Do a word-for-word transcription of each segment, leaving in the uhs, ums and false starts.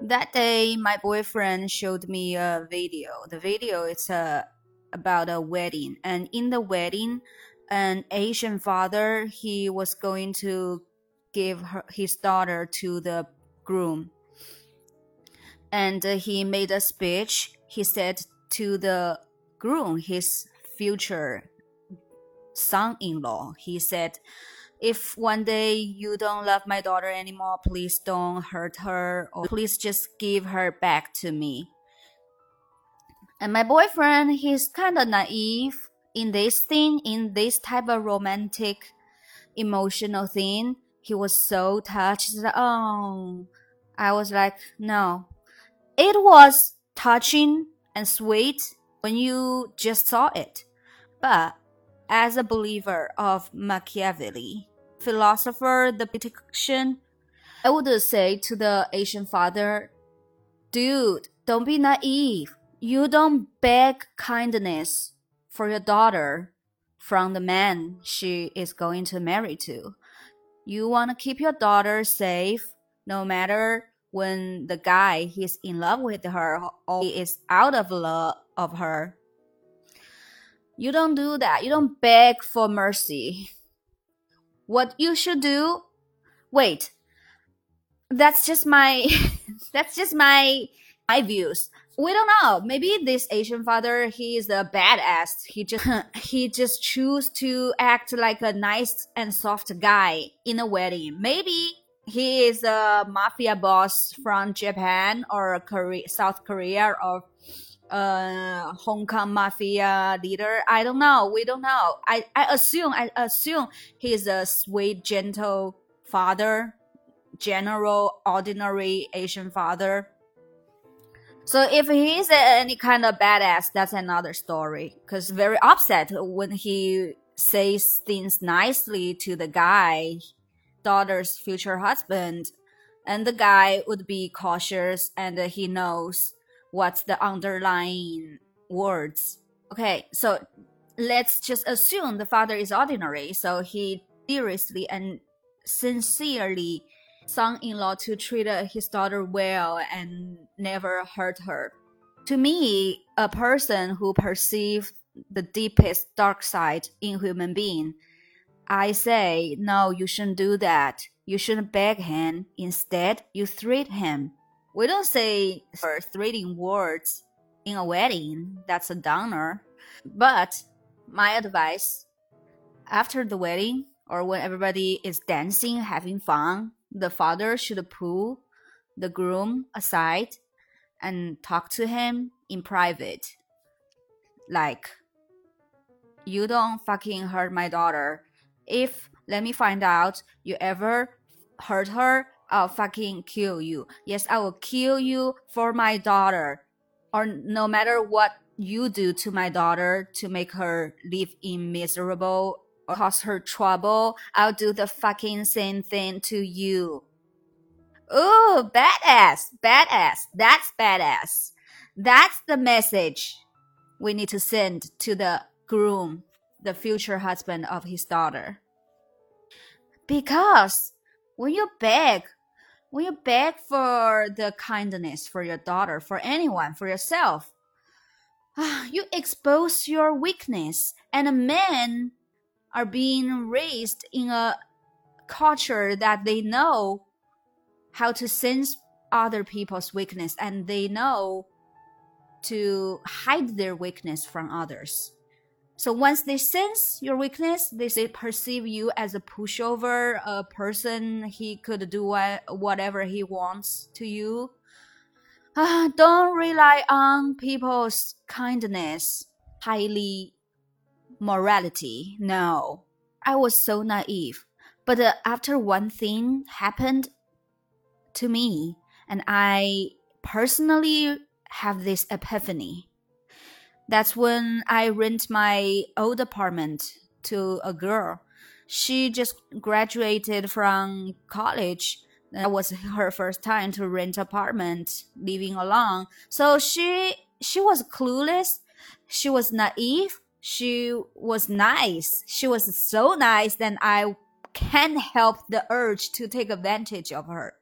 That day, my boyfriend showed me a video. The video is uh, about a wedding. And in the wedding, an Asian father, he was going to give her, his daughter to the groom. And uh, he made a speech. He said to the groom, his future son-in-law, he said, if one day you don't love my daughter anymore, please don't hurt her, or please just give her back to me. And my boyfriend, he's kind of naive in this thing, in this type of romantic, emotional thing. He was so touched. He's like, oh, I was like, no. It was touching and sweet when you just saw it. But as a believer of Machiavelli, philosopher, the politician, I would say to the Asian father, dude, don't be naive. You don't beg kindness for your daughter from the man she is going to marry to. You want to keep your daughter safe, no matter when the guy he's in love with her or he is out of love of her. You don't do that. You don't beg for mercy. What you should do? Wait. That's just my that's just my my views. We don't know. Maybe this Asian father, he is a badass. He just he just choose to act like a nice and soft guy in a wedding. Maybe he is a mafia boss from Japan or Korea, South Korea or Uh, Hong Kong mafia leader. I don't know. We don't know. I, I assume, I assume he's a sweet, gentle father, general, ordinary Asian father. So if he's any kind of badass, that's another story. Cause very upset when he says things nicely to the guy, daughter's future husband, and the guy would be cautious and he knows what's the underlying words. Okay, so let's just assume the father is ordinary. So he seriously and sincerely son-in-law to treat his daughter well and never hurt her. To me, a person who perceives the deepest dark side in human being, I say, no, you shouldn't do that. You shouldn't beg him. Instead, you treat him. We don't say threatening words in a wedding. That's a downer. But my advice, after the wedding or when everybody is dancing, having fun, the father should pull the groom aside and talk to him in private. Like, you don't fucking hurt my daughter. If, let me find out, you ever hurt her, I'll fucking kill you. Yes, I will kill you for my daughter. Or no matter what you do to my daughter to make her live in miserable or cause her trouble, I'll do the fucking same thing to you. Ooh, badass, badass. That's badass. That's the message we need to send to the groom, the future husband of his daughter. Because when you beg, When you beg for the kindness for your daughter, for anyone, for yourself, you expose your weakness. And men are being raised in a culture that they know how to sense other people's weakness, and they know to hide their weakness from others. So once they sense your weakness, they, they perceive you as a pushover, a person he could do whatever he wants to you. Uh, don't rely on people's kindness, highly morality. No, I was so naive. But uh, after one thing happened to me, and I personally have this epiphany. That's when I rent my old apartment to a girl. She just graduated from college. That was her first time to rent apartment, living alone. So she she was clueless. She was naive. She was nice. She was so nice that I can't help the urge to take advantage of her.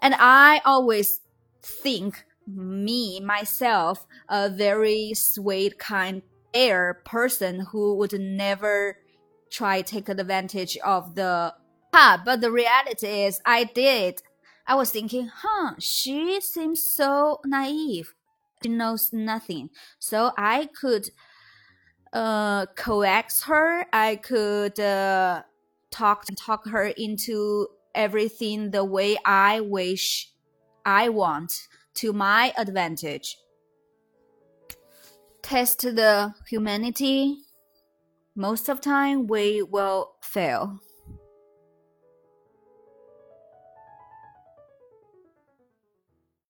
And I always think me, myself, a very sweet, kind, fair person who would never try to take advantage of the pub. But the reality is I did. I was thinking, huh, she seems so naive. She knows nothing. So I could uh, coax her. I could uh, talk talk her into everything the way I wish I want to my advantage. Test the humanity. Most of the time we will fail.